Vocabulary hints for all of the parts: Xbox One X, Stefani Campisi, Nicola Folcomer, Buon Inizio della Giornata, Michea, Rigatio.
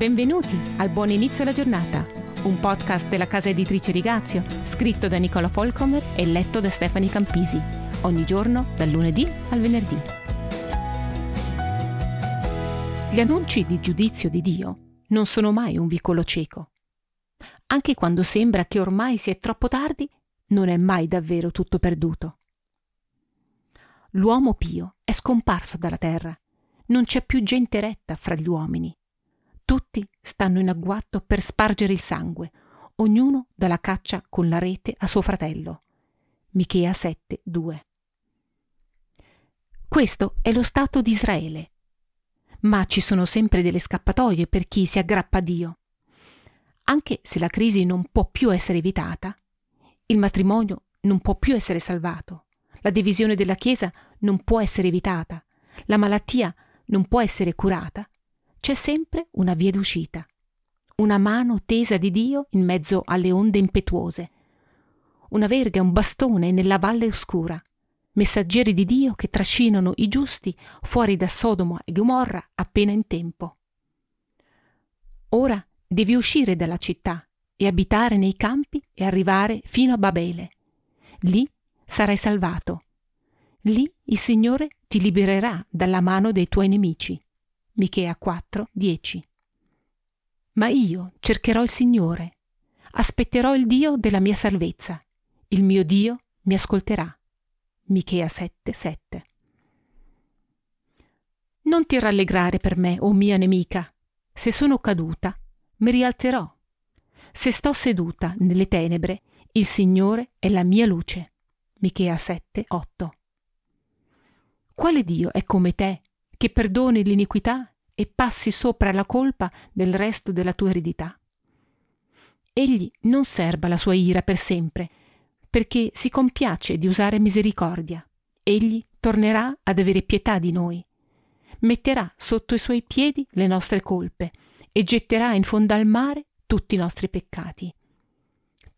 Benvenuti al Buon Inizio della Giornata, un podcast della casa editrice Rigatio, scritto da Nicola Folcomer e letto da Stefani Campisi, ogni giorno dal lunedì al venerdì. Gli annunci di giudizio di Dio non sono mai un vicolo cieco. Anche quando sembra che ormai sia troppo tardi, non è mai davvero tutto perduto. L'uomo pio è scomparso dalla terra, non c'è più gente retta fra gli uomini. Tutti stanno in agguato per spargere il sangue, ognuno dà la caccia con la rete a suo fratello. Michea 7,2. Questo è lo stato di Israele, ma ci sono sempre delle scappatoie per chi si aggrappa a Dio. Anche se la crisi non può più essere evitata, il matrimonio non può più essere salvato, la divisione della Chiesa non può essere evitata, la malattia non può essere curata, c'è sempre una via d'uscita, una mano tesa di Dio in mezzo alle onde impetuose, una verga, un bastone nella valle oscura, messaggeri di Dio che trascinano i giusti fuori da Sodoma e Gomorra appena in tempo. Ora devi uscire dalla città e abitare nei campi e arrivare fino a Babele. Lì sarai salvato. Lì il Signore ti libererà dalla mano dei tuoi nemici. Michea 4,10. Ma io cercherò il Signore, aspetterò il Dio della mia salvezza, il mio Dio mi ascolterà. Michea 7,7. Non ti rallegrare per me, o mia nemica, se sono caduta, mi rialzerò. Se sto seduta nelle tenebre, il Signore è la mia luce. Michea 7,8. Quale Dio è come te, che perdoni l'iniquità e passi sopra la colpa del resto della tua eredità? Egli non serba la sua ira per sempre, perché si compiace di usare misericordia. Egli tornerà ad avere pietà di noi, metterà sotto i suoi piedi le nostre colpe e getterà in fondo al mare tutti i nostri peccati.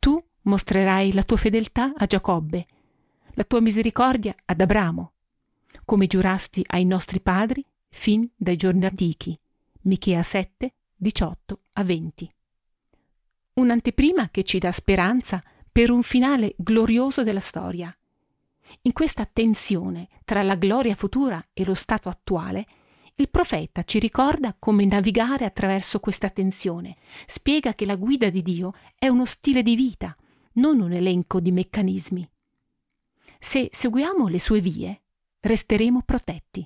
Tu mostrerai la tua fedeltà a Giacobbe, la tua misericordia ad Abramo, come giurasti ai nostri padri fin dai giorni antichi. Michea 7, 18-20. Un'anteprima che ci dà speranza per un finale glorioso della storia. In questa tensione tra la gloria futura e lo stato attuale, il profeta ci ricorda come navigare attraverso questa tensione, spiega che la guida di Dio è uno stile di vita, non un elenco di meccanismi. Se seguiamo le sue vie, resteremo protetti.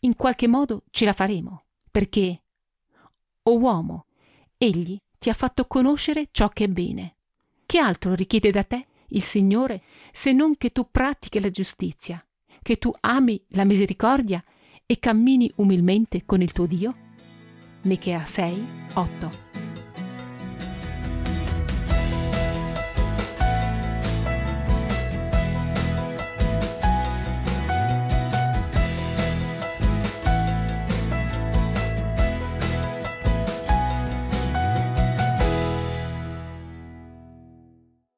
In qualche modo ce la faremo, perché, o uomo, egli ti ha fatto conoscere ciò che è bene. Che altro richiede da te il Signore se non che tu pratichi la giustizia, che tu ami la misericordia e cammini umilmente con il tuo Dio? Michea 6, 8.